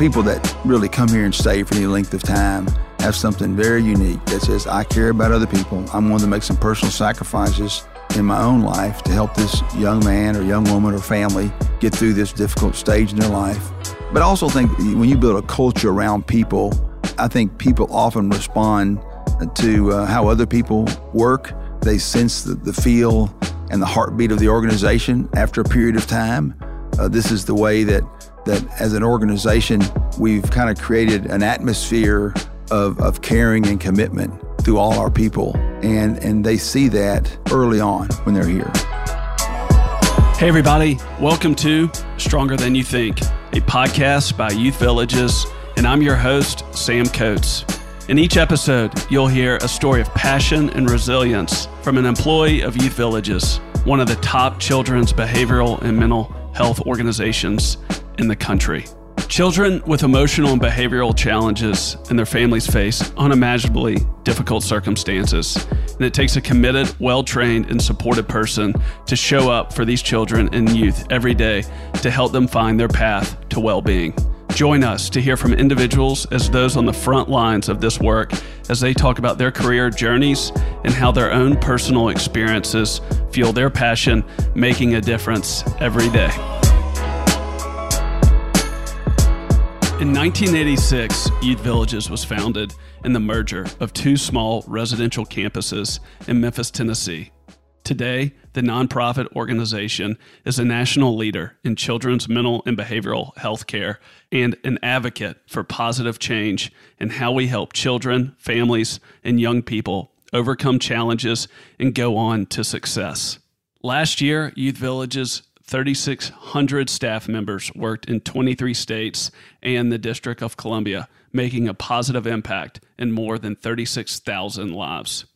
people that really come here and stay for any length of time have something very unique that says, I care about other people. I'm willing to make some personal sacrifices in my own life to help this young man or young woman or family get through this difficult stage in their life. But I also think when you build a culture around people, I think people often respond to how other people work. They sense the feel and the heartbeat of the organization after a period of time. This is the way that as an organization, we've kind of created an atmosphere of caring and commitment through all our people. And they see that early on when they're here. Hey everybody, welcome to Stronger Than You Think, a podcast by Youth Villages, and I'm your host, Sam Coates. In each episode, you'll hear a story of passion and resilience from an employee of Youth Villages, one of the top children's behavioral and mental health organizations in the country. Children with emotional and behavioral challenges and their families face unimaginably difficult circumstances, and it takes a committed, well-trained, and supported person to show up for these children and youth every day to help them find their path to well-being. Join us to hear from individuals as those on the front lines of this work as they talk about their career journeys and how their own personal experiences fuel their passion, making a difference every day. In 1986, Youth Villages was founded in the merger of two small residential campuses in Memphis, Tennessee. Today, the nonprofit organization is a national leader in children's mental and behavioral health care and an advocate for positive change in how we help children, families, and young people overcome challenges and go on to success. Last year, Youth Villages' 3,600 staff members worked in 23 states and the District of Columbia, making a positive impact in more than 36,000 lives.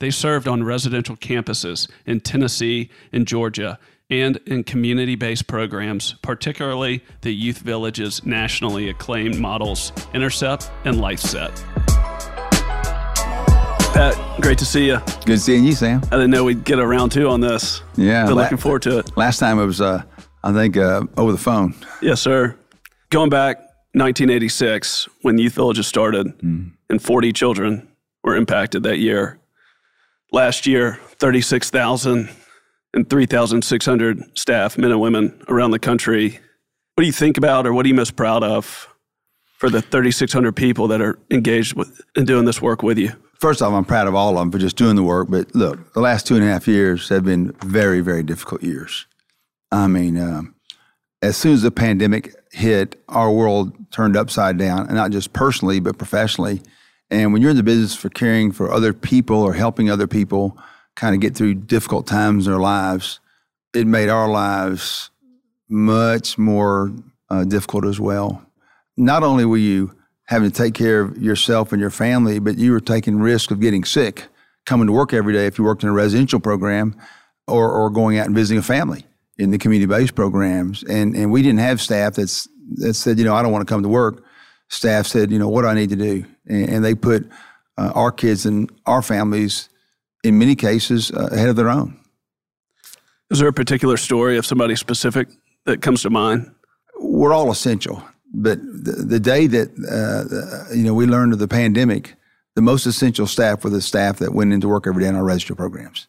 They served on residential campuses in Tennessee and Georgia and in community-based programs, particularly the Youth Villages' nationally acclaimed models, Intercept and LifeSet. Pat, great to see you. Good seeing you, Sam. I didn't know we'd get a round two on this. Yeah. Been looking forward to it. Last time it was, I think, over the phone. Yes, sir. Going back 1986, when Youth Villages started, and 40 children were impacted that year. Last year, 36,000 and 3,600 staff, men and women around the country. What do you think about, or what are you most proud of for the 3,600 people that are engaged with in doing this work with you? First off, I'm proud of all of them for just doing the work. But look, the last 2.5 years have been very, very difficult years. I mean, as soon as the pandemic hit, our world turned upside down, and not just personally, but professionally. And when you're in the business for caring for other people or helping other people kind of get through difficult times in their lives, it made our lives much more difficult as well. Not only were you having to take care of yourself and your family, but you were taking risk of getting sick, coming to work every day if you worked in a residential program, or going out and visiting a family in the community-based programs. And we didn't have staff that said, I don't want to come to work. Staff said, what do I need to do? And they put our kids and our families, in many cases, ahead of their own. Is there a particular story of somebody specific that comes to mind? We're all essential. But the day that we learned of the pandemic, the most essential staff were the staff that went into work every day in our residential programs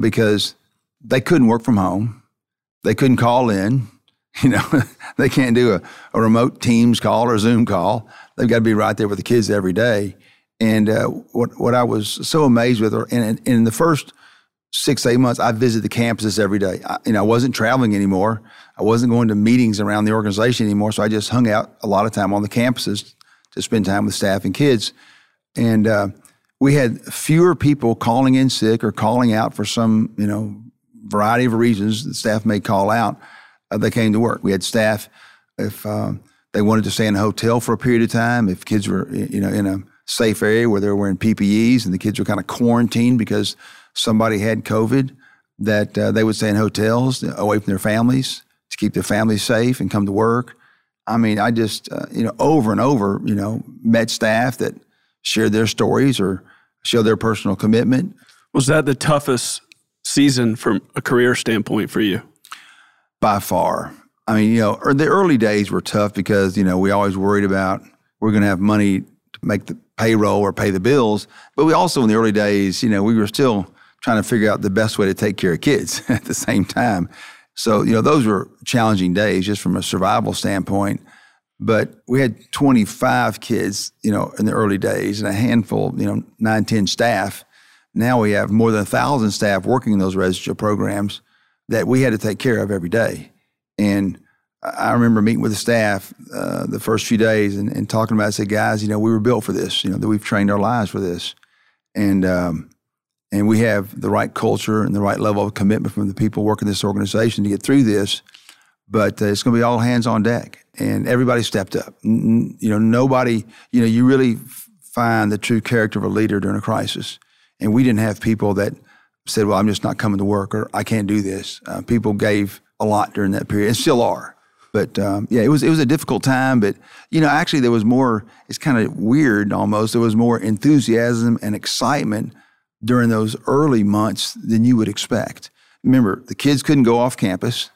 because they couldn't work from home. They couldn't call in. They can't do a remote Teams call or Zoom call. They've got to be right there with the kids every day. And what I was so amazed with, and in the first 6-8 months, I visited the campuses every day. I wasn't traveling anymore. I wasn't going to meetings around the organization anymore. So I just hung out a lot of time on the campuses to spend time with staff and kids. And we had fewer people calling in sick or calling out for some, variety of reasons that staff may call out. They came to work. We had staff, if they wanted to stay in a hotel for a period of time, if kids were, in a safe area where they were wearing PPEs and the kids were kind of quarantined because somebody had COVID, that they would stay in hotels away from their families to keep their families safe and come to work. I mean, I just, over and over, met staff that shared their stories or showed their personal commitment. Was that the toughest season from a career standpoint for you? By far. I mean, you know, the early days were tough because, you know, we always worried about we're going to have money to make the payroll or pay the bills. But we also, in the early days, you know, we were still trying to figure out the best way to take care of kids at the same time. So, you know, those were challenging days just from a survival standpoint. But we had 25 kids, you know, in the early days and a handful, you know, 9, 10 staff. Now we have more than 1,000 staff working in those residential programs that we had to take care of every day. And I remember meeting with the staff the first few days and talking about it. I said, guys, you know, we were built for this, you know, that we've trained our lives for this. And we have the right culture and the right level of commitment from the people working this organization to get through this. But it's going to be all hands on deck. And everybody stepped up. You know, nobody, you know, you really find the true character of a leader during a crisis. And we didn't have people that said, well, I'm just not coming to work or I can't do this. People gave a lot during that period and still are. But yeah, it was a difficult time. But, you know, actually there was more, it's kind of weird almost, there was more enthusiasm and excitement during those early months than you would expect. Remember, the kids couldn't go off campus.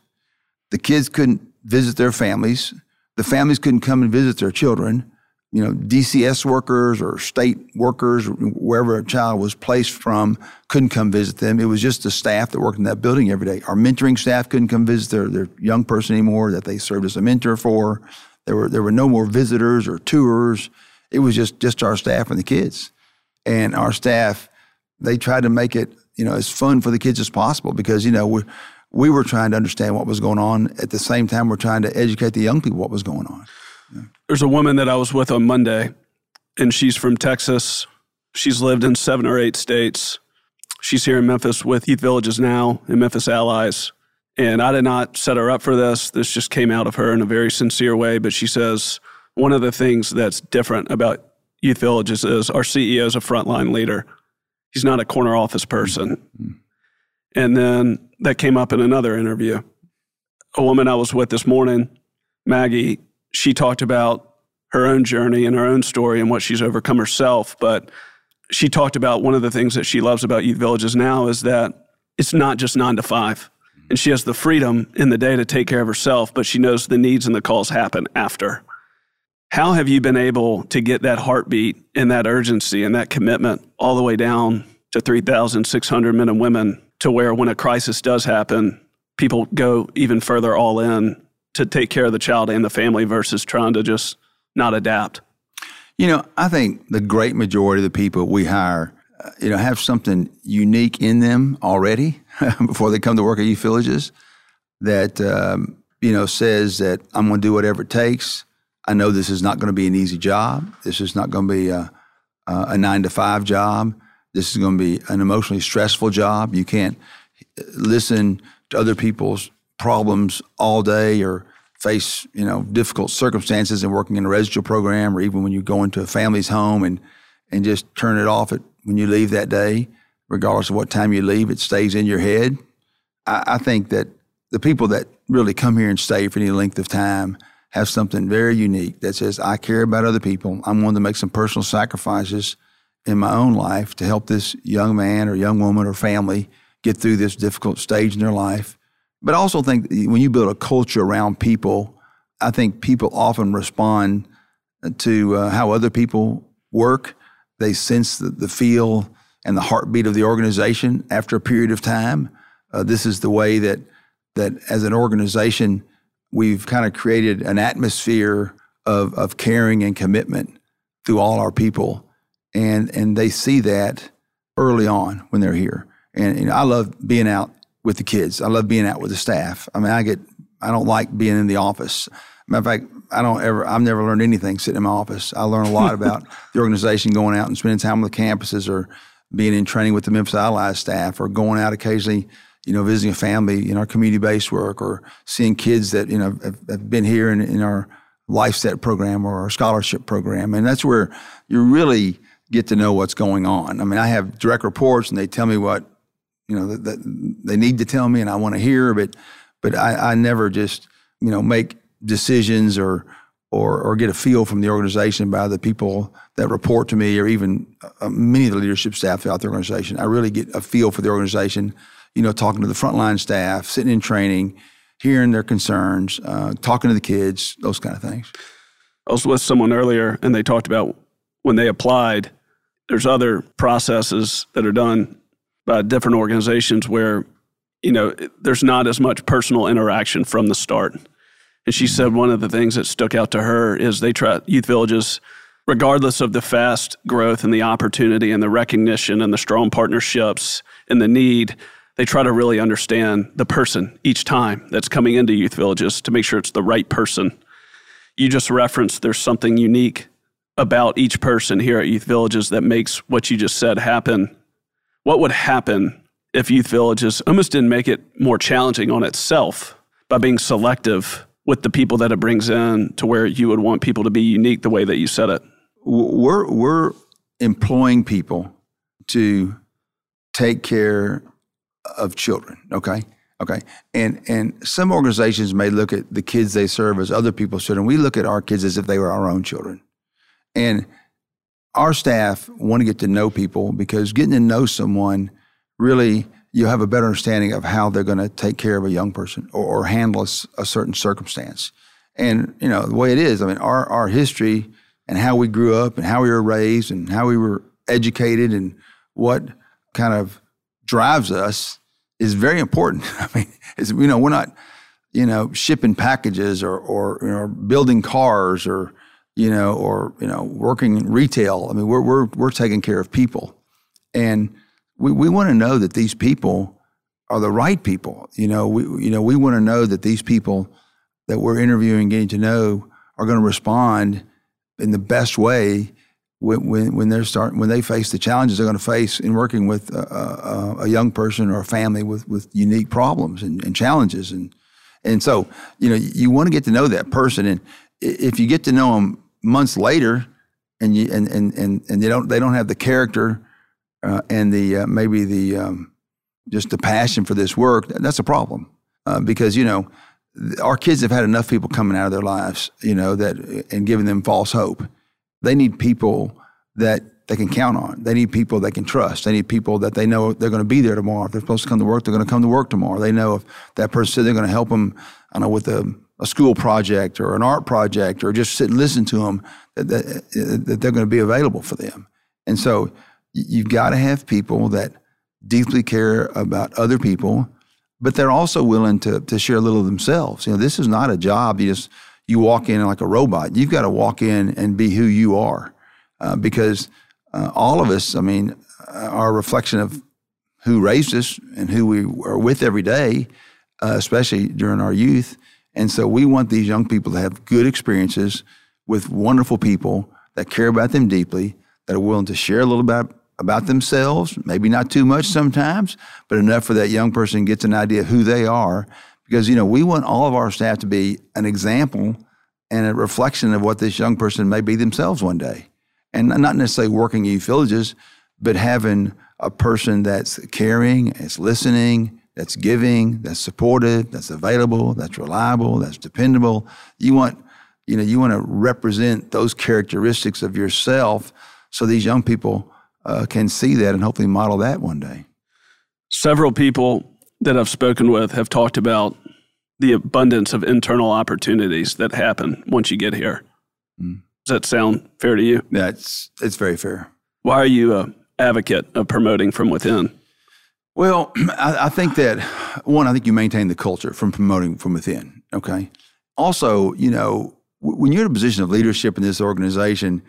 The kids couldn't visit their families. The families couldn't come and visit their children. You know, DCS workers or state workers, wherever a child was placed from, couldn't come visit them. It was just the staff that worked in that building every day. Our mentoring staff couldn't come visit their young person anymore that they served as a mentor for. There were no more visitors or tours. It was just our staff and the kids. And our staff, they tried to make it, you know, as fun for the kids as possible because, you know, we were trying to understand what was going on. At the same time, we're trying to educate the young people what was going on. Yeah. There's a woman that I was with on Monday, and she's from Texas. She's lived in 7 or 8 states. She's here in Memphis with Youth Villages now and Memphis Allies. And I did not set her up for this. This just came out of her in a very sincere way. But she says, one of the things that's different about Youth Villages is our CEO is a frontline leader. He's not a corner office person. Mm-hmm. And then that came up in another interview. A woman I was with this morning, Maggie, she talked about her own journey and her own story and what she's overcome herself. But she talked about one of the things that she loves about Youth Villages now is that it's not just 9 to 5. And she has the freedom in the day to take care of herself, but she knows the needs and the calls happen after. How have you been able to get that heartbeat and that urgency and that commitment all the way down to 3,600 men and women to where when a crisis does happen, people go even further all in to take care of the child and the family versus trying to just not adapt? You know, I think the great majority of the people we hire, you know, have something unique in them already before they come to work at Youth Villages that, you know, says that I'm going to do whatever it takes. I know this is not going to be an easy job. This is not going to be a 9 to 5 job. This is going to be an emotionally stressful job. You can't listen to other people's problems all day or face, you know, difficult circumstances and working in a residential program or even when you go into a family's home and just turn it off when you leave that day. Regardless of what time you leave, it stays in your head. I think that the people that really come here and stay for any length of time have something very unique that says, I care about other people. I'm willing to make some personal sacrifices in my own life to help this young man or young woman or family get through this difficult stage in their life. But I also think when you build a culture around people, I think people often respond to how other people work. They sense the feel and the heartbeat of the organization after a period of time. This is the way that as an organization, we've kind of created an atmosphere of caring and commitment through all our people. And they see that early on when they're here. And you know, I love being out with the kids. I love being out with the staff. I mean, I don't like being in the office. Matter of fact, I've never learned anything sitting in my office. I learn a lot about the organization going out and spending time on the campuses or being in training with the Memphis Allies staff or going out occasionally, you know, visiting a family in our community-based work or seeing kids that, you know, have been here in our LifeSet program or our scholarship program. And that's where you really get to know what's going on. I mean, I have direct reports and they tell me what, you know, that they need to tell me and I want to hear, but I never just, you know, make decisions or get a feel from the organization by the people that report to me or even many of the leadership staff throughout the organization. I really get a feel for the organization, you know, talking to the frontline staff, sitting in training, hearing their concerns, talking to the kids, those kind of things. I was with someone earlier, and they talked about when they applied, there's other processes that are done by different organizations where, you know, there's not as much personal interaction from the start. And she said one of the things that stuck out to her is they try Youth Villages, regardless of the fast growth and the opportunity and the recognition and the strong partnerships and the need, they try to really understand the person each time that's coming into Youth Villages to make sure it's the right person. You just referenced there's something unique about each person here at Youth Villages that makes what you just said happen. What would happen if Youth Villages almost didn't make it more challenging on itself by being selective with the people that it brings in to where you would want people to be unique the way that you said it? We're employing people to take care of children, okay? Okay. And some organizations may look at the kids they serve as other people's children. We look at our kids as if they were our own children. And our staff want to get to know people because getting to know someone, really, you'll have a better understanding of how they're going to take care of a young person or handle a certain circumstance. And, you know, the way it is, I mean, our history and how we grew up and how we were raised and how we were educated and what kind of drives us is very important. I mean, it's, you know, we're not, you know, shipping packages or you know, building cars or you know, working in retail. I mean, we're taking care of people, and we want to know that these people are the right people. You know, we want to know that these people that we're interviewing, getting to know, are going to respond in the best way when they face the challenges they're going to face in working with a young person or a family with unique problems and challenges. And so, you know, you want to get to know that person. And if you get to know them months later and they don't have the character and the maybe the just the passion for this work, that's a problem because, you know, our kids have had enough people coming out of their lives, you know, that and giving them false hope. They need people that they can count on. They need people they can trust. They need people that they know they're going to be there tomorrow. If they're supposed to come to work, they're going to come to work tomorrow. They know if that person said they're going to help them, I don't know, with a school project or an art project or just sit and listen to them, that they're going to be available for them. And so you've got to have people that deeply care about other people, but they're also willing to share a little of themselves. You know, this is not a job you walk in like a robot. You've got to walk in and be who you are because all of us, I mean, are a reflection of who raised us and who we are with every day, especially during our youth. And so we want these young people to have good experiences with wonderful people that care about them deeply, that are willing to share a little bit about themselves, maybe not too much sometimes, but enough for that young person gets an idea of who they are. Because, you know, we want all of our staff to be an example and a reflection of what this young person may be themselves one day. And not necessarily working at Youth Villages, but having a person that's caring, that's listening, that's giving, that's supportive, that's available, that's reliable, that's dependable. You want to represent those characteristics of yourself so these young people can see that and hopefully model that one day. Several people that I've spoken with have talked about the abundance of internal opportunities that happen once you get here. Mm. Does that sound fair to you? Yeah, it's very fair. Why are you an advocate of promoting from within? Well, I think that, one, I think you maintain the culture from promoting from within, okay? Also, you know, when you're in a position of leadership in this organization,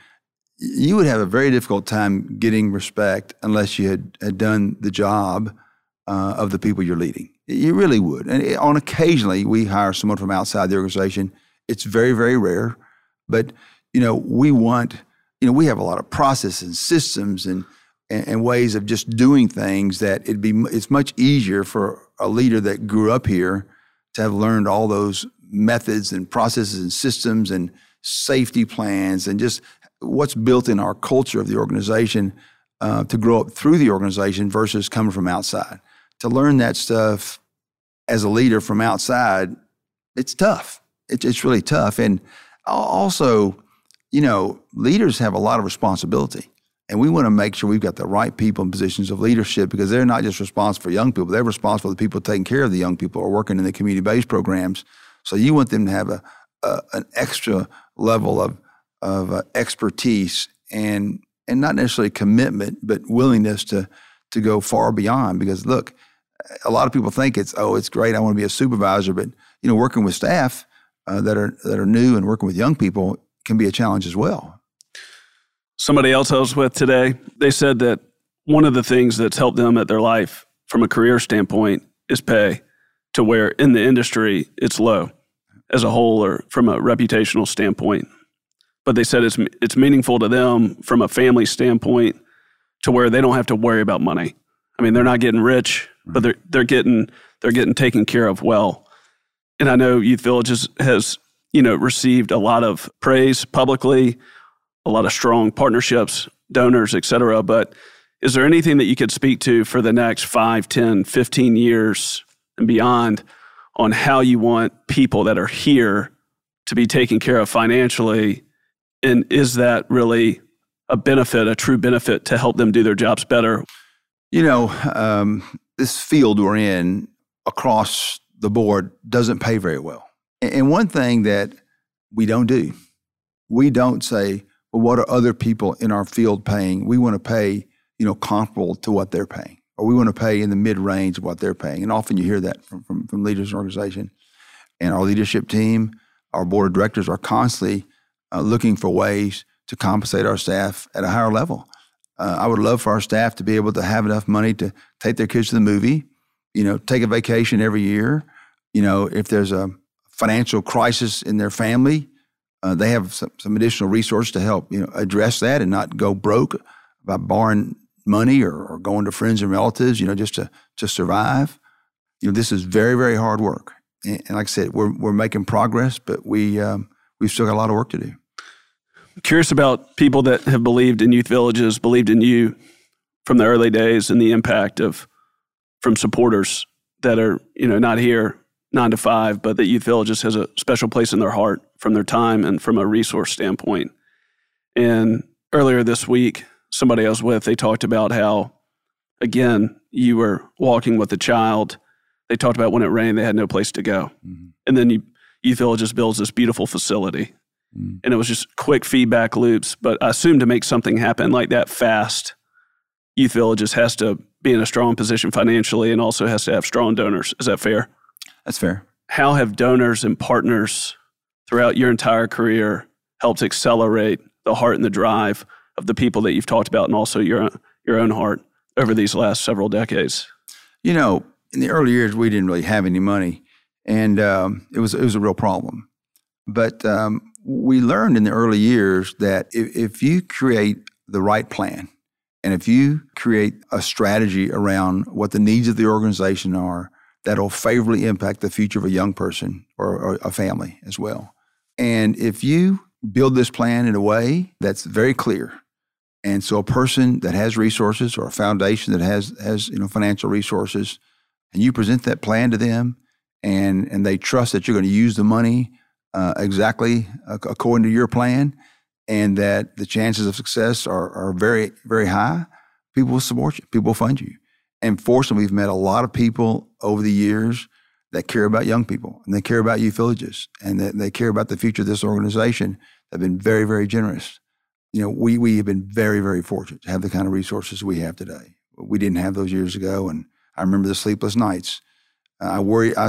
you would have a very difficult time getting respect unless you had done the job of the people you're leading. You really would. And occasionally, we hire someone from outside the organization. It's very, very rare. But, you know, we have a lot of processes and systems and ways of just doing things that it's much easier for a leader that grew up here to have learned all those methods and processes and systems and safety plans and just what's built in our culture of the organization to grow up through the organization versus coming from outside. To learn that stuff as a leader from outside, it's tough. It's really tough. And also, you know, leaders have a lot of responsibility. And we want to make sure we've got the right people in positions of leadership, because they're not just responsible for young people. They're responsible for the people taking care of the young people or working in the community-based programs. So you want them to have an extra level of expertise and not necessarily commitment, but willingness to go far beyond. Because, look, a lot of people think it's great, I want to be a supervisor. But, you know, working with staff that are new and working with young people can be a challenge as well. Somebody else I was with today, they said that one of the things that's helped them at their life from a career standpoint is pay, to where in the industry it's low as a whole or from a reputational standpoint. But they said it's meaningful to them from a family standpoint, to where they don't have to worry about money. I mean, they're not getting rich, but they're getting taken care of well. And I know Youth Villages has, you know, received a lot of praise publicly, a lot of strong partnerships, donors, et cetera. But is there anything that you could speak to for the next 5, 10, 15 years and beyond on how you want people that are here to be taken care of financially? And is that really a benefit, a true benefit, to help them do their jobs better? You know, this field we're in across the board doesn't pay very well. And one thing that we don't do, we don't say, well, what are other people in our field paying? We want to pay, you know, comparable to what they're paying, or we want to pay in the mid-range of what they're paying. And often you hear that from leaders in the organization. And our leadership team, our board of directors are constantly looking for ways to compensate our staff at a higher level. I would love for our staff to be able to have enough money to take their kids to the movie, you know, take a vacation every year. You know, if there's a financial crisis in their family, they have some additional resources to help, you know, address that and not go broke by borrowing money or going to friends and relatives, you know, just to survive. You know, this is very, very hard work. And like I said, we're making progress, but we've still got a lot of work to do. Curious about people that have believed in Youth Villages, believed in you from the early days, and the impact from supporters that are, you know, not here 9 to 5, but that Youth Villages has a special place in their heart from their time and from a resource standpoint. And earlier this week, somebody I was with, they talked about how, again, you were walking with a child. They talked about when it rained, they had no place to go. Mm-hmm. And then Youth Villages builds this beautiful facility. And it was just quick feedback loops. But I assume to make something happen like that fast, Youth Villages has to be in a strong position financially and also has to have strong donors. Is that fair? That's fair. How have donors and partners throughout your entire career helped accelerate the heart and the drive of the people that you've talked about, and also your own heart over these last several decades? You know, in the early years, we didn't really have any money, and it was a real problem. But we learned in the early years that if you create the right plan, and if you create a strategy around what the needs of the organization are, that'll favorably impact the future of a young person or a family as well. And if you build this plan in a way that's very clear, and so a person that has resources or a foundation that has you know, financial resources, and you present that plan to them, and they trust that you're going to use the money exactly according to your plan, and that the chances of success are very, very high, people will support you. People will fund you. And fortunately, we've met a lot of people over the years that care about young people, and they care about Youth Villages, and that they care about the future of this organization. They've been very, very generous. You know, we have been very, very fortunate to have the kind of resources we have today. We didn't have those years ago, and I remember the sleepless nights. I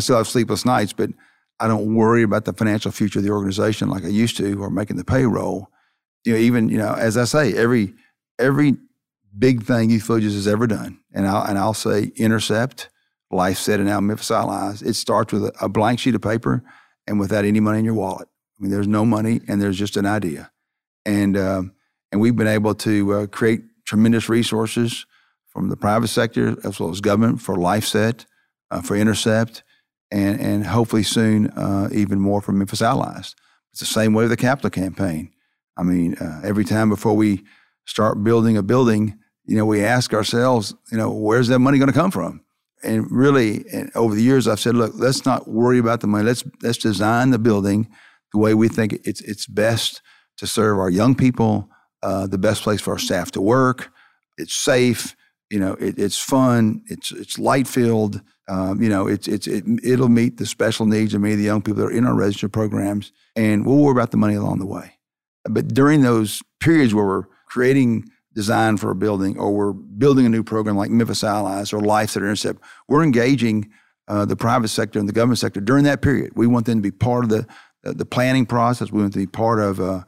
still have sleepless nights, but I don't worry about the financial future of the organization like I used to, or making the payroll. You know, even, you know, as I say, every big thing Youth Villages has ever done, and I'll say Intercept, LifeSet, and now Memphis Allies, it starts with a blank sheet of paper and without any money in your wallet. I mean, there's no money, and there's just an idea. And we've been able to create tremendous resources from the private sector as well as government for LifeSet, for Intercept, and hopefully soon even more from Memphis Allies. It's the same way with the capital campaign. I mean, every time before we start building a building, you know, we ask ourselves, you know, where's that money going to come from? And really, over the years, I've said, look, let's not worry about the money. Let's design the building the way we think it's best to serve our young people, the best place for our staff to work. It's safe. You know, it's fun. It's light-filled. You know, it'll meet the special needs of many of the young people that are in our residential programs, and we'll worry about the money along the way. But during those periods where we're creating design for a building, or we're building a new program like Memphis Allies or LifeSet or Intercept, we're engaging the private sector and the government sector during that period. We want them to be part of the planning process. We want them to be part of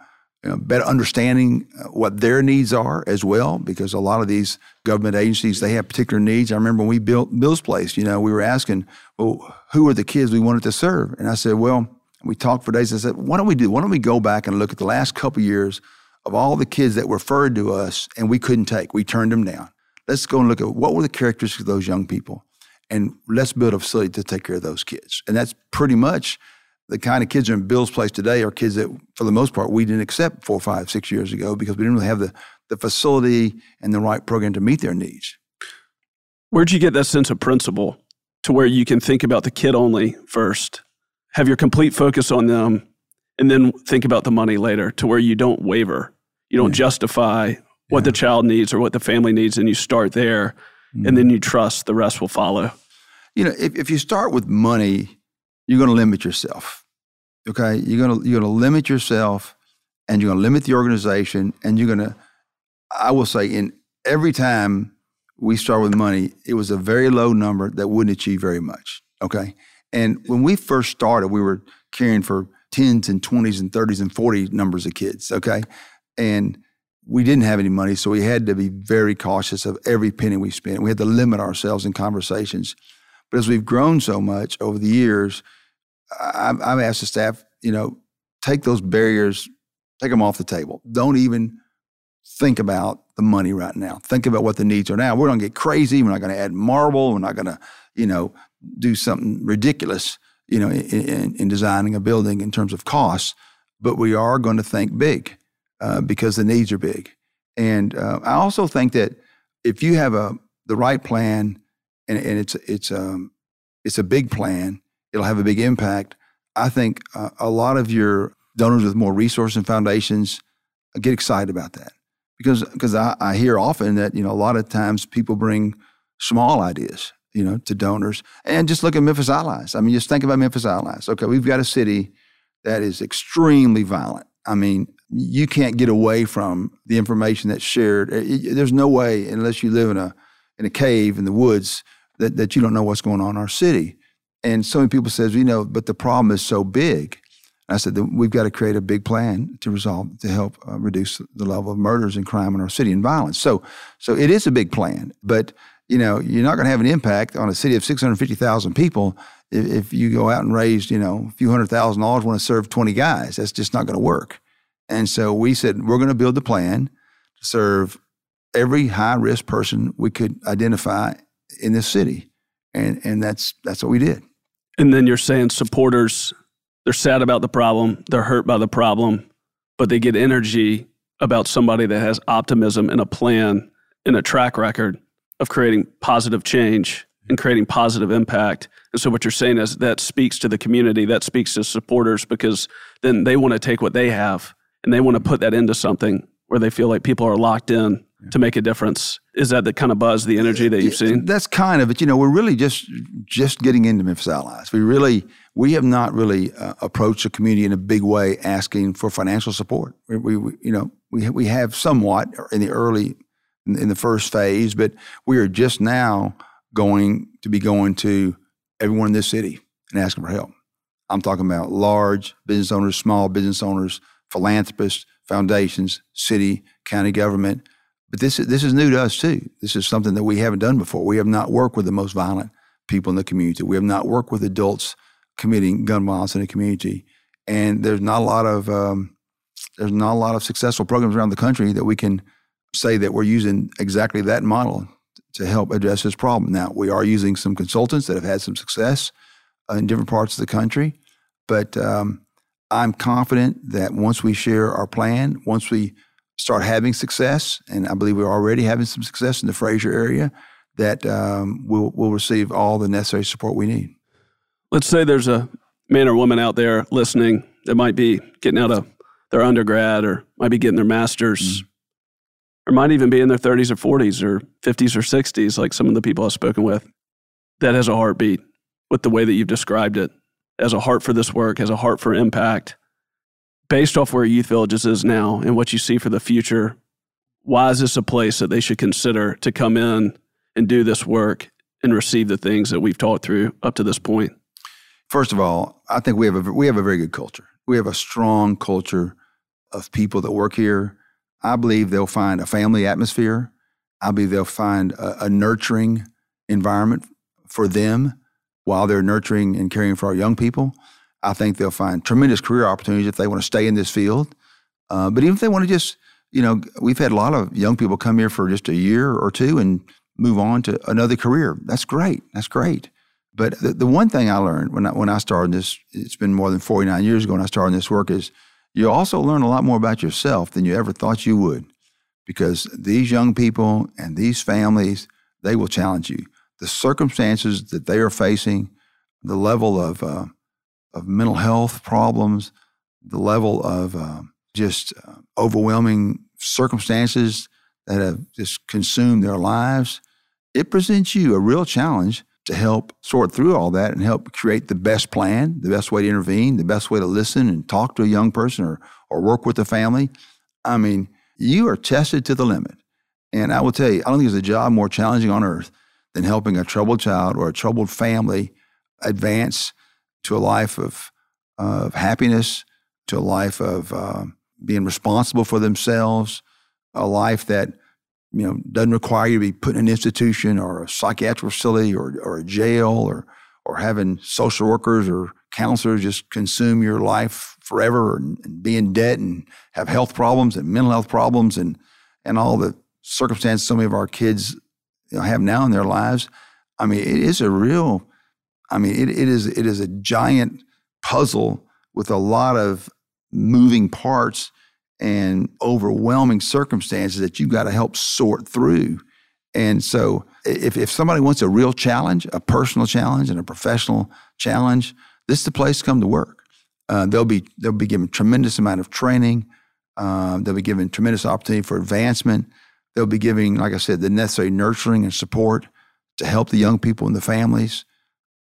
better understanding what their needs are as well, because a lot of these government agencies, they have particular needs. I remember when we built Bill's Place, you know, we were asking, well, who are the kids we wanted to serve? And I said, well, we talked for days. I said, why don't we go back and look at the last couple of years of all the kids that were referred to us and we couldn't take, we turned them down. Let's go and look at what were the characteristics of those young people, and let's build a facility to take care of those kids. And that's pretty much the kind of kids that are in Bill's Place today are kids that, for the most part, we didn't accept 4, 5, 6 years ago because we didn't really have the facility and the right program to meet their needs. Where'd you get that sense of principle to where you can think about the kid only first, have your complete focus on them, and then think about the money later, to where you don't waver, you don't justify what the child needs or what the family needs, and you start there, and then you trust the rest will follow? You know, if you start with money, you're going to limit yourself, okay? You're going to limit yourself, and you're going to limit the organization, and you're going to, I will say, in every time we start with money, it was a very low number that wouldn't achieve very much, okay? And when we first started, we were caring for 10s and 20s and 30s and 40 numbers of kids, okay? And we didn't have any money, so we had to be very cautious of every penny we spent. We had to limit ourselves in conversations. But as we've grown so much over the years, I've asked the staff, you know, take those barriers, take them off the table. Don't even think about the money right now. Think about what the needs are now. We're going to get crazy. We're not going to add marble. We're not going to, you know, do something ridiculous, you know, in designing a building in terms of costs. But we are going to think big because the needs are big. And I also think that if you have the right plan, and it's a big plan, it'll have a big impact. I think a lot of your donors with more resources and foundations get excited about that, because I hear often that, you know, a lot of times people bring small ideas, you know, to donors. And just look at Memphis Allies. I mean, just think about Memphis Allies. Okay, we've got a city that is extremely violent. I mean, you can't get away from the information that's shared. There's no way, unless you live in a cave in the woods, that you don't know what's going on in our city. And so many people says, you know, but the problem is so big. And I said, we've got to create a big plan to help reduce the level of murders and crime in our city and violence. So it is a big plan, but you know, you're not going to have an impact on a city of 650,000 people if you go out and raise, you know, a few $100,000, want to serve 20 guys. That's just not going to work. And so we said, we're going to build the plan to serve every high-risk person we could identify in this city. And that's what we did. And then you're saying supporters, they're sad about the problem, they're hurt by the problem, but they get energy about somebody that has optimism and a plan and a track record of creating positive change and creating positive impact. And so what you're saying is that speaks to the community, that speaks to supporters, because then they want to take what they have and they want to put that into something where they feel like people are locked in to make a difference. Is that the kind of buzz, the energy that you've seen? That's kind of it. You know, we're really just getting into Memphis Allies. We have not really approached the community in a big way asking for financial support. We have somewhat in the first phase, but we are just now going to everyone in this city and asking for help. I'm talking about large business owners, small business owners, philanthropists, foundations, city, county government. But this is new to us too. This is something that we haven't done before. We have not worked with the most violent people in the community. We have not worked with adults committing gun violence in the community. And there's not a lot of successful programs around the country that we can say that we're using exactly that model to help address this problem. Now, we are using some consultants that have had some success in different parts of the country, but I'm confident that once we share our plan, once we start having success, and I believe we're already having some success in the Fraser area, that we'll receive all the necessary support we need. Let's say there's a man or woman out there listening that might be getting out of their undergrad or might be getting their master's, or might even be in their 30s or 40s or 50s or 60s, like some of the people I've spoken with, that has a heartbeat with the way that you've described it, has a heart for this work, has a heart for impact. Based off where Youth Villages is now and what you see for the future, why is this a place that they should consider to come in and do this work and receive the things that we've talked through up to this point? First of all, I think we have a very good culture. We have a strong culture of people that work here. I believe they'll find a family atmosphere. I believe they'll find a nurturing environment for them while they're nurturing and caring for our young people. I think they'll find tremendous career opportunities if they want to stay in this field. But even if they want to just, we've had a lot of young people come here for just a year or two and move on to another career. That's great. That's great. But the one thing I learned when I started this, it's been more than 49 years ago when I started this work, is you also learn a lot more about yourself than you ever thought you would, because these young people and these families, they will challenge you. The circumstances that they are facing, the level of mental health problems, the level of just overwhelming circumstances that have just consumed their lives, it presents you a real challenge to help sort through all that and help create the best plan, the best way to intervene, the best way to listen and talk to a young person or work with a family. I mean, you are tested to the limit. And I will tell you, I don't think there's a job more challenging on earth than helping a troubled child or a troubled family advance to a life of happiness, to a life of being responsible for themselves, a life that doesn't require you to be put in an institution or a psychiatric facility or a jail or having social workers or counselors just consume your life forever and be in debt and have health problems and mental health problems and all the circumstances so many of our kids have now in their lives. I mean, it is a real... I mean, it is a giant puzzle with a lot of moving parts and overwhelming circumstances that you've got to help sort through. And so if somebody wants a real challenge, a personal challenge and a professional challenge, this is the place to come to work. They'll be given a tremendous amount of training. They'll be given tremendous opportunity for advancement. They'll be giving, like I said, the necessary nurturing and support to help the young people and the families.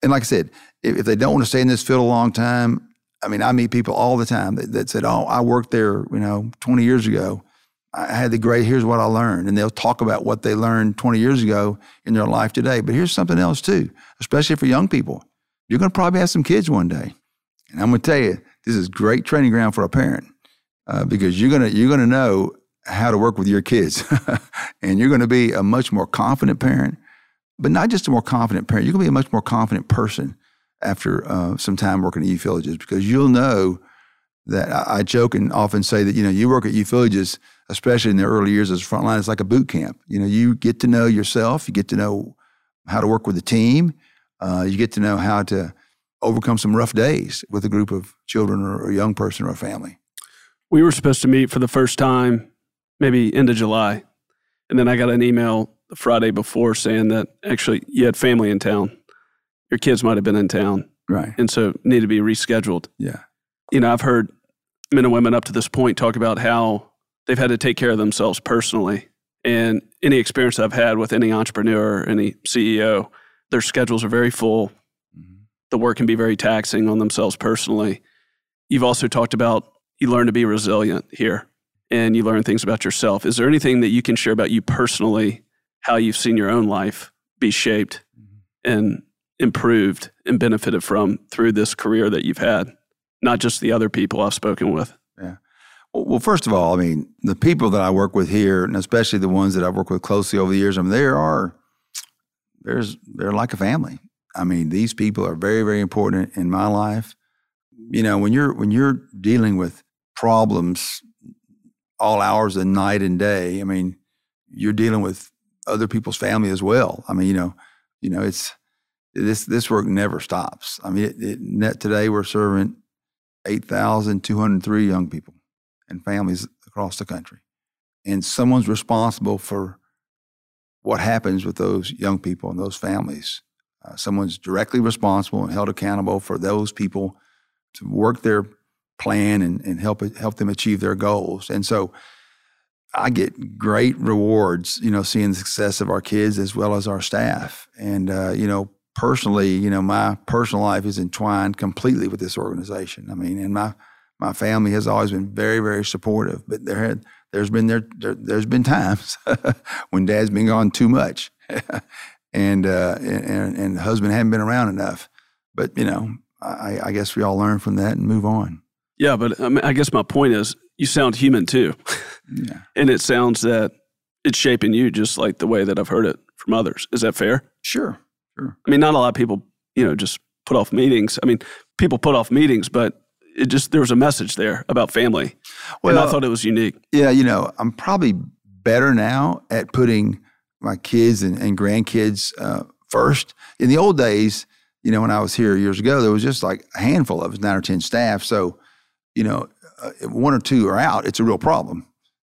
And like I said, if they don't want to stay in this field a long time, I mean, I meet people all the time that said, oh, I worked there, 20 years ago. I had the great, here's what I learned. And they'll talk about what they learned 20 years ago in their life today. But here's something else too, especially for young people. You're going to probably have some kids one day. And I'm going to tell you, this is great training ground for a parent because you're going to know how to work with your kids. And you're going to be a much more confident parent. But not just a more confident parent, you're going to be a much more confident person after some time working at Youth Villages, because you'll know that I joke and often say that, you work at Youth Villages, especially in the early years as a frontline, it's like a boot camp. You get to know yourself, you get to know how to work with a team, you get to know how to overcome some rough days with a group of children or a young person or a family. We were supposed to meet for the first time, maybe end of July, and then I got an email the Friday before saying that actually you had family in town. Your kids might have been in town. Right. And so need to be rescheduled. Yeah. I've heard men and women up to this point talk about how they've had to take care of themselves personally. And any experience I've had with any entrepreneur, any CEO, their schedules are very full. Mm-hmm. The work can be very taxing on themselves personally. You've also talked about you learn to be resilient here and you learn things about yourself. Is there anything that you can share about you personally, how you've seen your own life be shaped and improved and benefited from through this career that you've had, not just the other people I've spoken with? Yeah. Well, first of all, I mean, the people that I work with here, and especially the ones that I've worked with closely over the years, I mean, they're like a family. I mean, these people are very, very important in my life. When you're dealing with problems all hours of night and day, I mean, you're dealing with other people's family as well. I mean, it's this work never stops. I mean, today we're serving 8,203 young people and families across the country. And someone's responsible for what happens with those young people and those families. Someone's directly responsible and held accountable for those people to work their plan and help them achieve their goals. And so I get great rewards, you know, seeing the success of our kids as well as our staff. And, you know, personally, you know, my personal life is entwined completely with this organization. I mean, and my family has always been very, very supportive, but there's been times when Dad's been gone too much and husband hadn't been around enough. But, you know, I guess we all learn from that and move on. Yeah, but I guess my point is you sound human too. Yeah. And it sounds that it's shaping you just like the way that I've heard it from others. Is that fair? Sure. I mean, not a lot of people, you know, just put off meetings. I mean, people put off meetings, but it just, there was a message there about family. Well, and I thought it was unique. Yeah, you know, I'm probably better now at putting my kids and grandkids first. In the old days, you know, when I was here years ago, there was just like a handful of us, 9 or 10 staff. So, you know, if one or two are out, it's a real problem.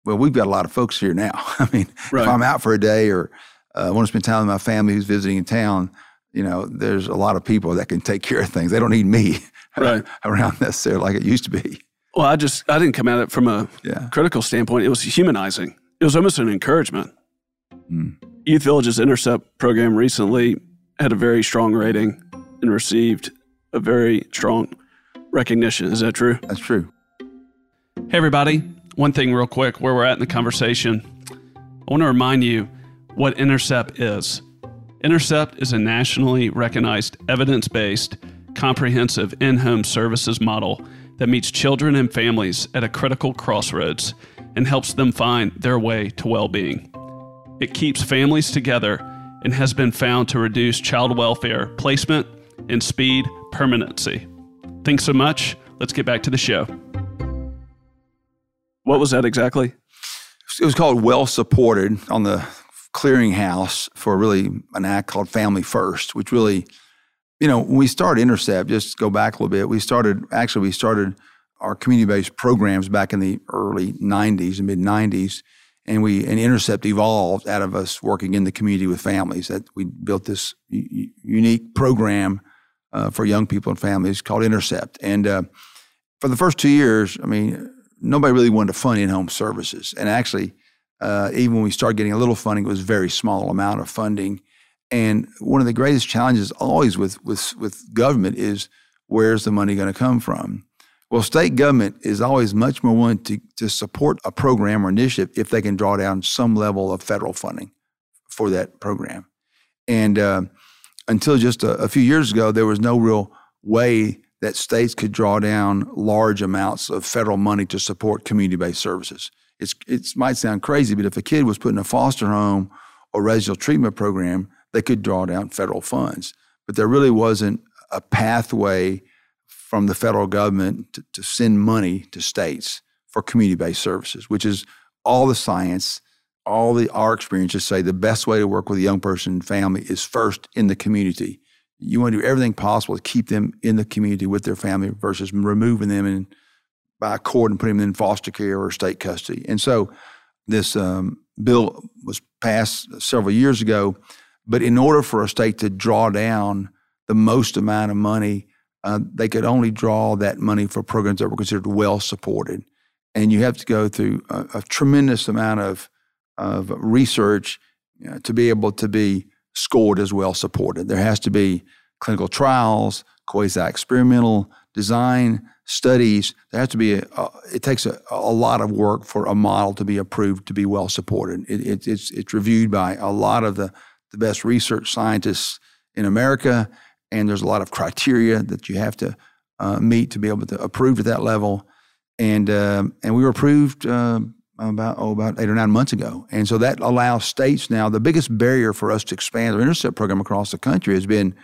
Well, we've got a lot of folks here now. I mean, right. If I'm out for a day or I want to spend time with my family who's visiting in town, you know, there's a lot of people that can take care of things. They don't need me right. around necessarily like it used to be. Well, I didn't come at it from a critical standpoint. It was humanizing. It was almost an encouragement. Mm. Youth Villages Intercept program recently had a very strong rating and received a very strong recognition. Is that true? That's true. Hey, everybody. One thing real quick, where we're at in the conversation, I want to remind you what Intercept is. Intercept is a nationally recognized, evidence-based, comprehensive in-home services model that meets children and families at a critical crossroads and helps them find their way to well-being. It keeps families together and has been found to reduce child welfare placement and speed permanency. Thanks so much. Let's get back to the show. What was that exactly? It was called Well Supported on the clearinghouse for really an act called Family First, which really, you know, when we started Intercept, just go back a little bit, we started our community-based programs back in the early 90s and mid-90s, and Intercept evolved out of us working in the community with families. That we built this unique program for young people and families called Intercept. And for the first 2 years, I mean, nobody really wanted to fund in-home services. And actually, even when we started getting a little funding, it was a very small amount of funding. And one of the greatest challenges always with government is, where's the money going to come from? Well, state government is always much more willing to support a program or initiative if they can draw down some level of federal funding for that program. And until just a few years ago, there was no real way that states could draw down large amounts of federal money to support community-based services. It might sound crazy, but if a kid was put in a foster home or residential treatment program, they could draw down federal funds. But there really wasn't a pathway from the federal government to send money to states for community-based services, which is all the science, our experiences say the best way to work with a young person and family is first in the community. You want to do everything possible to keep them in the community with their family versus removing them by accord and putting them in foster care or state custody. And so this bill was passed several years ago, but in order for a state to draw down the most amount of money, they could only draw that money for programs that were considered well supported. And you have to go through a tremendous amount of research, you know, to be able to be scored as well supported. There has to be clinical trials, quasi-experimental design studies. There has to be it takes a lot of work for a model to be approved to be well supported. It's reviewed by a lot of the best research scientists in America, and there's a lot of criteria that you have to meet to be able to approve at that level. And we were approved about 8 or 9 months ago. And so that allows states now, the biggest barrier for us to expand our Intercept program across the country has been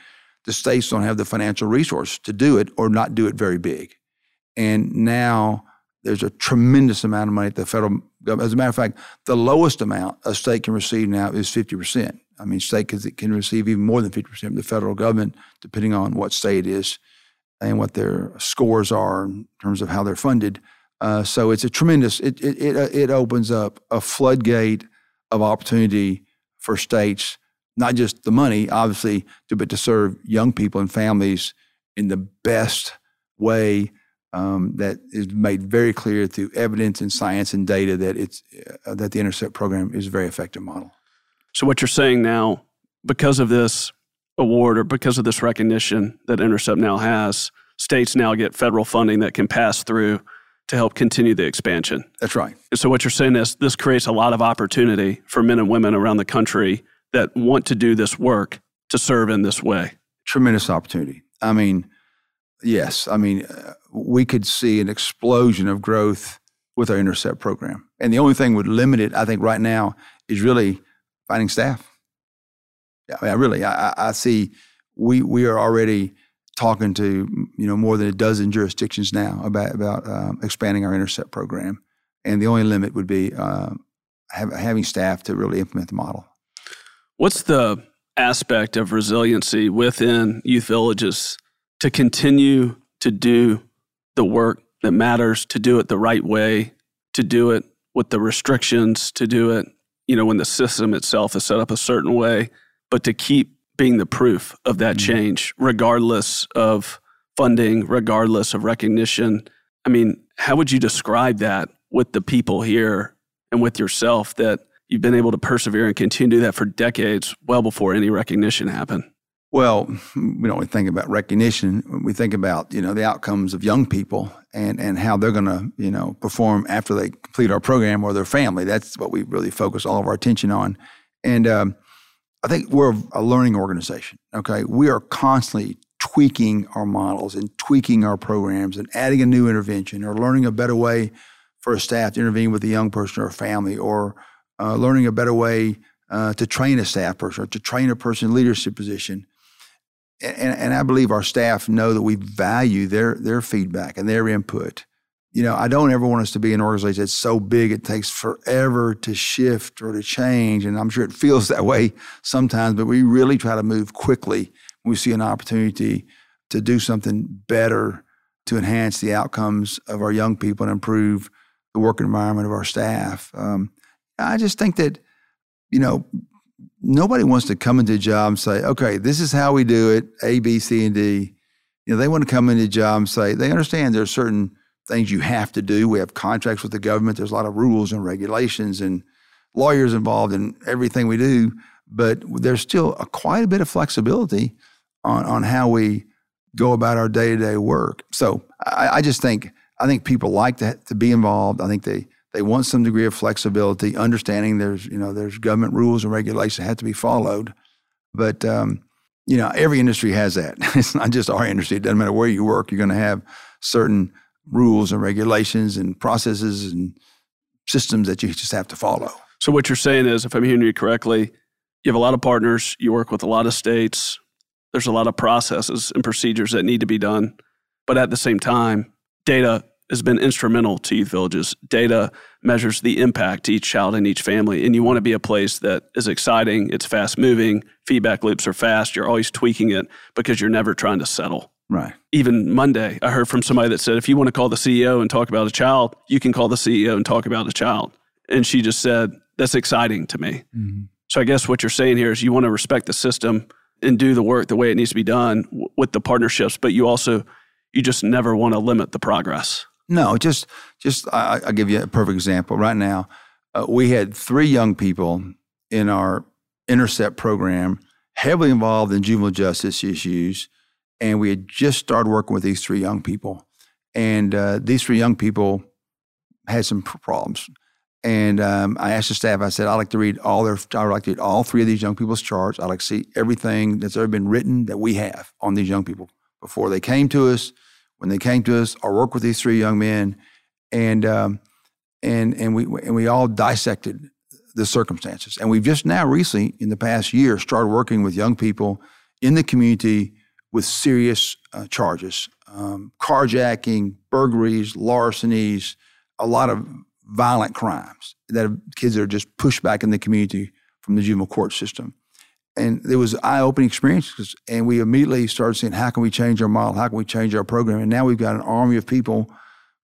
the states don't have the financial resource to do it or not do it very big. And now there's a tremendous amount of money at the federal government. As a matter of fact, the lowest amount a state can receive now is 50%. I mean, state can receive even more than 50% of the federal government, depending on what state it is and what their scores are in terms of how they're funded. So it's a tremendous, it opens up a floodgate of opportunity for states, not just the money, obviously, but to serve young people and families in the best way that is made very clear through evidence and science and data that it's that the Intercept program is a very effective model. So what you're saying now, because of this award or because of this recognition that Intercept now has, states now get federal funding that can pass through to help continue the expansion. That's right. So what you're saying is this creates a lot of opportunity for men and women around the country that want to do this work to serve in this way. Tremendous opportunity. I mean, yes. I mean, we could see an explosion of growth with our Intercept program. And the only thing would limit it, I think, right now is really finding staff. Yeah, I mean, really, I see we are already talking to, you know, more than a dozen jurisdictions now about expanding our Intercept program. And the only limit would be having staff to really implement the model. What's the aspect of resiliency within youth villages to continue to do the work that matters, to do it the right way, to do it with the restrictions, to do it, you know, when the system itself is set up a certain way, but to keep being the proof of that change, regardless of funding, regardless of recognition? I mean, how would you describe that with the people here and with yourself that you've been able to persevere and continue to do that for decades, well before any recognition happened? Well, we don't really think about recognition. We think about, you know, the outcomes of young people and how they're going to, you know, perform after they complete our program or their family. That's what we really focus all of our attention on. And I think we're a learning organization, okay? We are constantly tweaking our models and tweaking our programs and adding a new intervention or learning a better way for a staff to intervene with a young person or a family, or learning a better way to train a staff person or to train a person in a leadership position. And I believe our staff know that we value their feedback and their input. You know, I don't ever want us to be an organization that's so big it takes forever to shift or to change. And I'm sure it feels that way sometimes, but we really try to move quickly when we see an opportunity to do something better to enhance the outcomes of our young people and improve the work environment of our staff. I just think that, you know, nobody wants to come into a job and say, okay, this is how we do it, A, B, C, and D. You know, they want to come into a job and say, they understand there are certain things you have to do. We have contracts with the government. There's a lot of rules and regulations and lawyers involved in everything we do, but there's still quite a bit of flexibility on how we go about our day-to-day work. So I just think, people like to be involved. I think they want some degree of flexibility, understanding there's government rules and regulations that have to be followed. But, you know, every industry has that. It's not just our industry. It doesn't matter where you work, you're going to have certain rules and regulations and processes and systems that you just have to follow. So what you're saying is, if I'm hearing you correctly, you have a lot of partners, you work with a lot of states, there's a lot of processes and procedures that need to be done. But at the same time, data has been instrumental to youth villages. Data measures the impact to each child and each family. And you want to be a place that is exciting, it's fast moving, feedback loops are fast, you're always tweaking it because you're never trying to settle. Right. Even Monday, I heard from somebody that said, if you want to call the CEO and talk about a child, you can call the CEO and talk about a child. And she just said, that's exciting to me. Mm-hmm. So I guess what you're saying here is you want to respect the system and do the work the way it needs to be done with the partnerships, but you just never want to limit the progress. No, just I'll give you a perfect example. Right now, we had 3 young people in our Intercept program heavily involved in juvenile justice issues. And we had just started working with these 3 young people. And these 3 young people had some problems. And I asked the staff, I said, I would like to read all 3 of these young people's charts. I'd like to see everything that's ever been written that we have on these young people before they came to us, when they came to us, or work with these 3 young men. And we all dissected the circumstances. And we've just now recently, in the past year, started working with young people in the community with serious charges, carjacking, burglaries, larcenies, a lot of violent crimes that have kids that are just pushed back in the community from the juvenile court system. And it was an eye-opening experience, and we immediately started saying, how can we change our model? How can we change our program? And now we've got an army of people,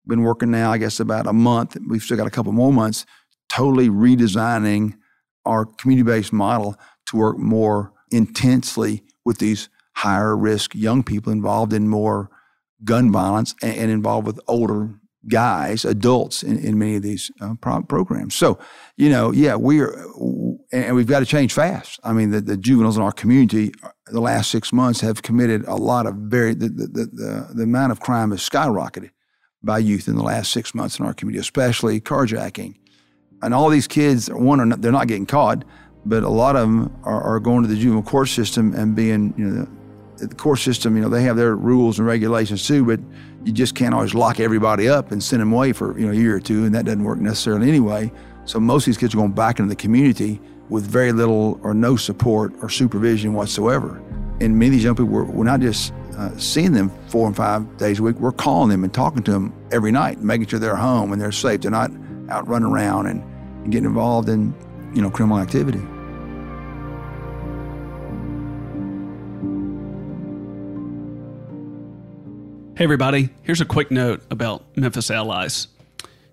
been working now, I guess, about a month. We've still got a couple more months, totally redesigning our community-based model to work more intensely with these higher risk young people involved in more gun violence and involved with older guys, adults in many of these programs. So, you know, yeah, and we've got to change fast. I mean, the juveniles in our community the last 6 months have committed a lot of the amount of crime has skyrocketed by youth in the last 6 months in our community, especially carjacking. And all these kids, they're not getting caught, but a lot of them are going to the juvenile court system and being, you know, the court system, you know, they have their rules and regulations too, but you just can't always lock everybody up and send them away for, you know, a year or two, and that doesn't work necessarily anyway. So most of these kids are going back into the community with very little or no support or supervision whatsoever. And many of these young people, we're not just seeing them 4 and 5 days a week, we're calling them and talking to them every night, making sure they're home and they're safe. They're not out running around and getting involved in, you know, criminal activity. Hey everybody, here's a quick note about Memphis Allies.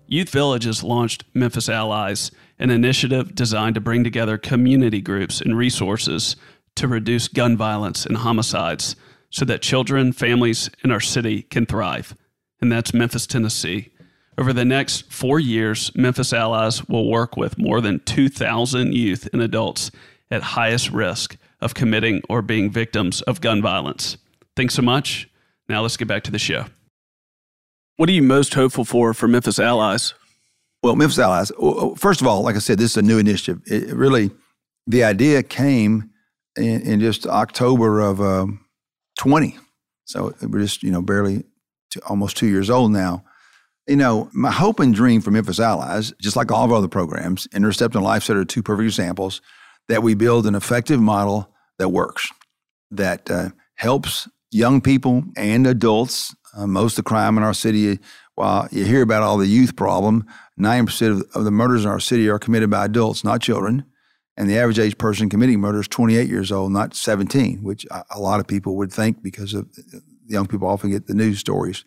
Youth Villages launched Memphis Allies, an initiative designed to bring together community groups and resources to reduce gun violence and homicides so that children, families, and our city can thrive. And that's Memphis, Tennessee. Over the next 4 years, Memphis Allies will work with more than 2,000 youth and adults at highest risk of committing or being victims of gun violence. Thanks so much. Now let's get back to the show. What are you most hopeful for Memphis Allies? Well, Memphis Allies, first of all, like I said, this is a new initiative. It really, the idea came in just October of 20. So we're just, you know, barely almost 2 years old now. You know, my hope and dream for Memphis Allies, just like all of our other programs, Intercept and LifeSet are two perfect examples, that we build an effective model that works, that helps young people and adults. Most of the crime in our city, while you hear about all the youth problem, 90% of the murders in our city are committed by adults, not children. And the average age person committing murder is 28 years old, not 17, which a lot of people would think because of young people often get the news stories.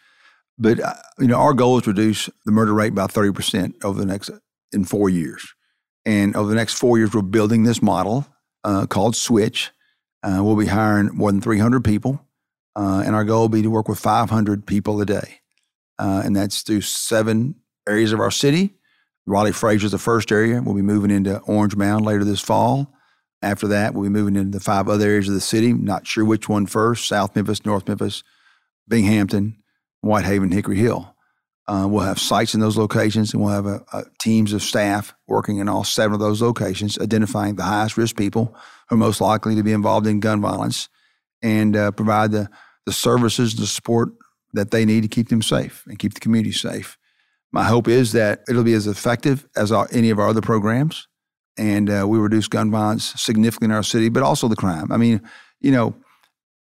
But, you know, our goal is to reduce the murder rate by 30% over the next, in 4 years. And over the next 4 years, we're building this model called Switch. We'll be hiring more than 300 people. And our goal will be to work with 500 people a day. And that's through 7 areas of our city. Raleigh Fraser is the first area. We'll be moving into Orange Mound later this fall. After that, we'll be moving into the 5 other areas of the city. Not sure which one first, South Memphis, North Memphis, Binghamton, Whitehaven, Hickory Hill. We'll have sites in those locations, and we'll have teams of staff working in all 7 of those locations, identifying the highest risk people who are most likely to be involved in gun violence, and provide the services, the support that they need to keep them safe and keep the community safe. My hope is that it'll be as effective as any of our other programs, and we reduce gun violence significantly in our city, but also the crime. I mean, you know,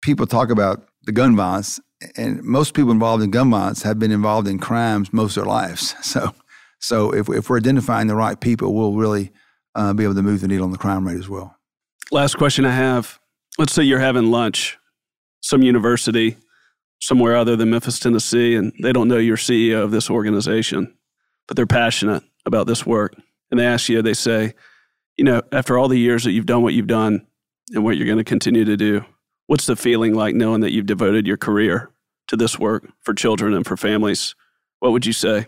people talk about the gun violence, and most people involved in gun violence have been involved in crimes most of their lives. So if we're identifying the right people, we'll really be able to move the needle on the crime rate as well. Last question I have. Let's say you're having lunch, some university, somewhere other than Memphis, Tennessee, and they don't know you're CEO of this organization, but they're passionate about this work. And they ask you, they say, you know, after all the years that you've done what you've done and what you're going to continue to do, what's the feeling like knowing that you've devoted your career to this work for children and for families? What would you say?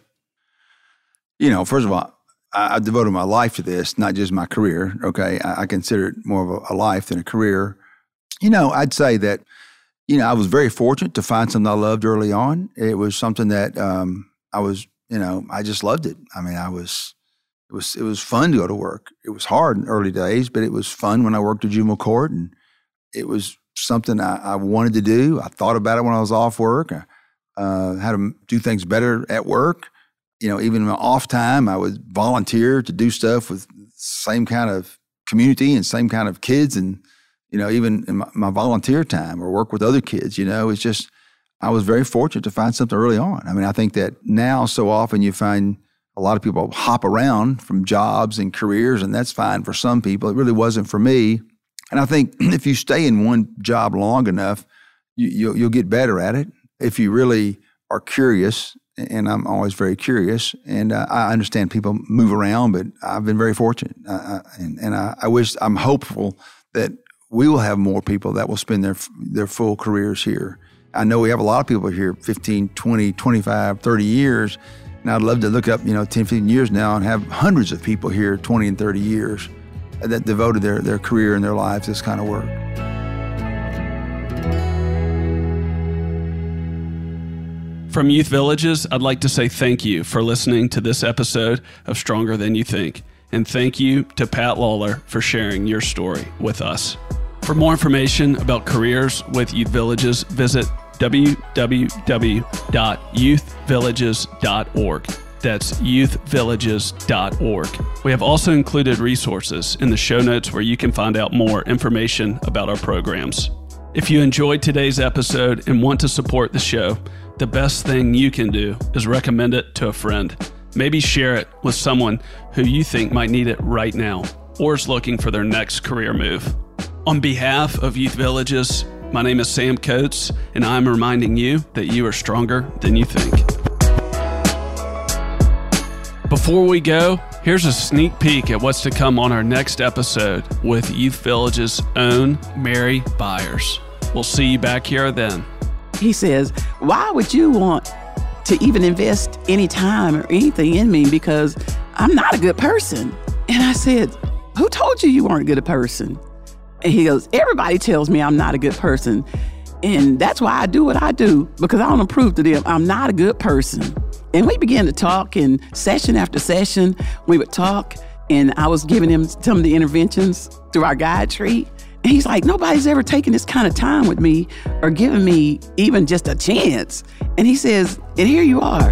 You know, first of all, I've devoted my life to this, not just my career, okay? I consider it more of a life than a career. You know, I'd say that, you know, I was very fortunate to find something I loved early on. It was something that I just loved it. I mean, it was fun to go to work. It was hard in the early days, but it was fun when I worked at Juma Court, and it was something I wanted to do. I thought about it when I was off work. I had to do things better at work. You know, even in my off time, I would volunteer to do stuff with same kind of community and same kind of kids, and you know, even in my volunteer time or work with other kids, you know, it's just, I was very fortunate to find something early on. I mean, I think that now so often you find a lot of people hop around from jobs and careers, and that's fine for some people. It really wasn't for me. And I think if you stay in one job long enough, you'll get better at it. If you really are curious, and I'm always very curious, and I understand people move around, but I've been very fortunate. I'm hopeful that we will have more people that will spend their full careers here I know we have a lot of people here 15, 20, 25, 30 years. And I'd love to look up, 10, 15 years now and have hundreds of people here 20 and 30 years that devoted their career and their lives to this kind of work. From Youth Villages, I'd like to say thank you for listening to this episode of Stronger Than You Think. And thank you to Pat Lawler for sharing your story with us. For more information about careers with Youth Villages, visit www.youthvillages.org. That's youthvillages.org. We have also included resources in the show notes where you can find out more information about our programs. If you enjoyed today's episode and want to support the show, the best thing you can do is recommend it to a friend. Maybe share it with someone who you think might need it right now or is looking for their next career move. On behalf of Youth Villages, my name is Sam Coates, and I'm reminding you that you are stronger than you think. Before we go, here's a sneak peek at what's to come on our next episode with Youth Villages' own Mary Byers. We'll see you back here then. He says, why would you want to even invest any time or anything in me because I'm not a good person? And I said, who told you you weren't a good person? And he goes, everybody tells me I'm not a good person. And that's why I do what I do, because I want to prove to them I'm not a good person. And we began to talk, and session after session, we would talk. And I was giving him some of the interventions through our guide tree. And he's like, nobody's ever taken this kind of time with me or given me even just a chance. And he says, and here you are.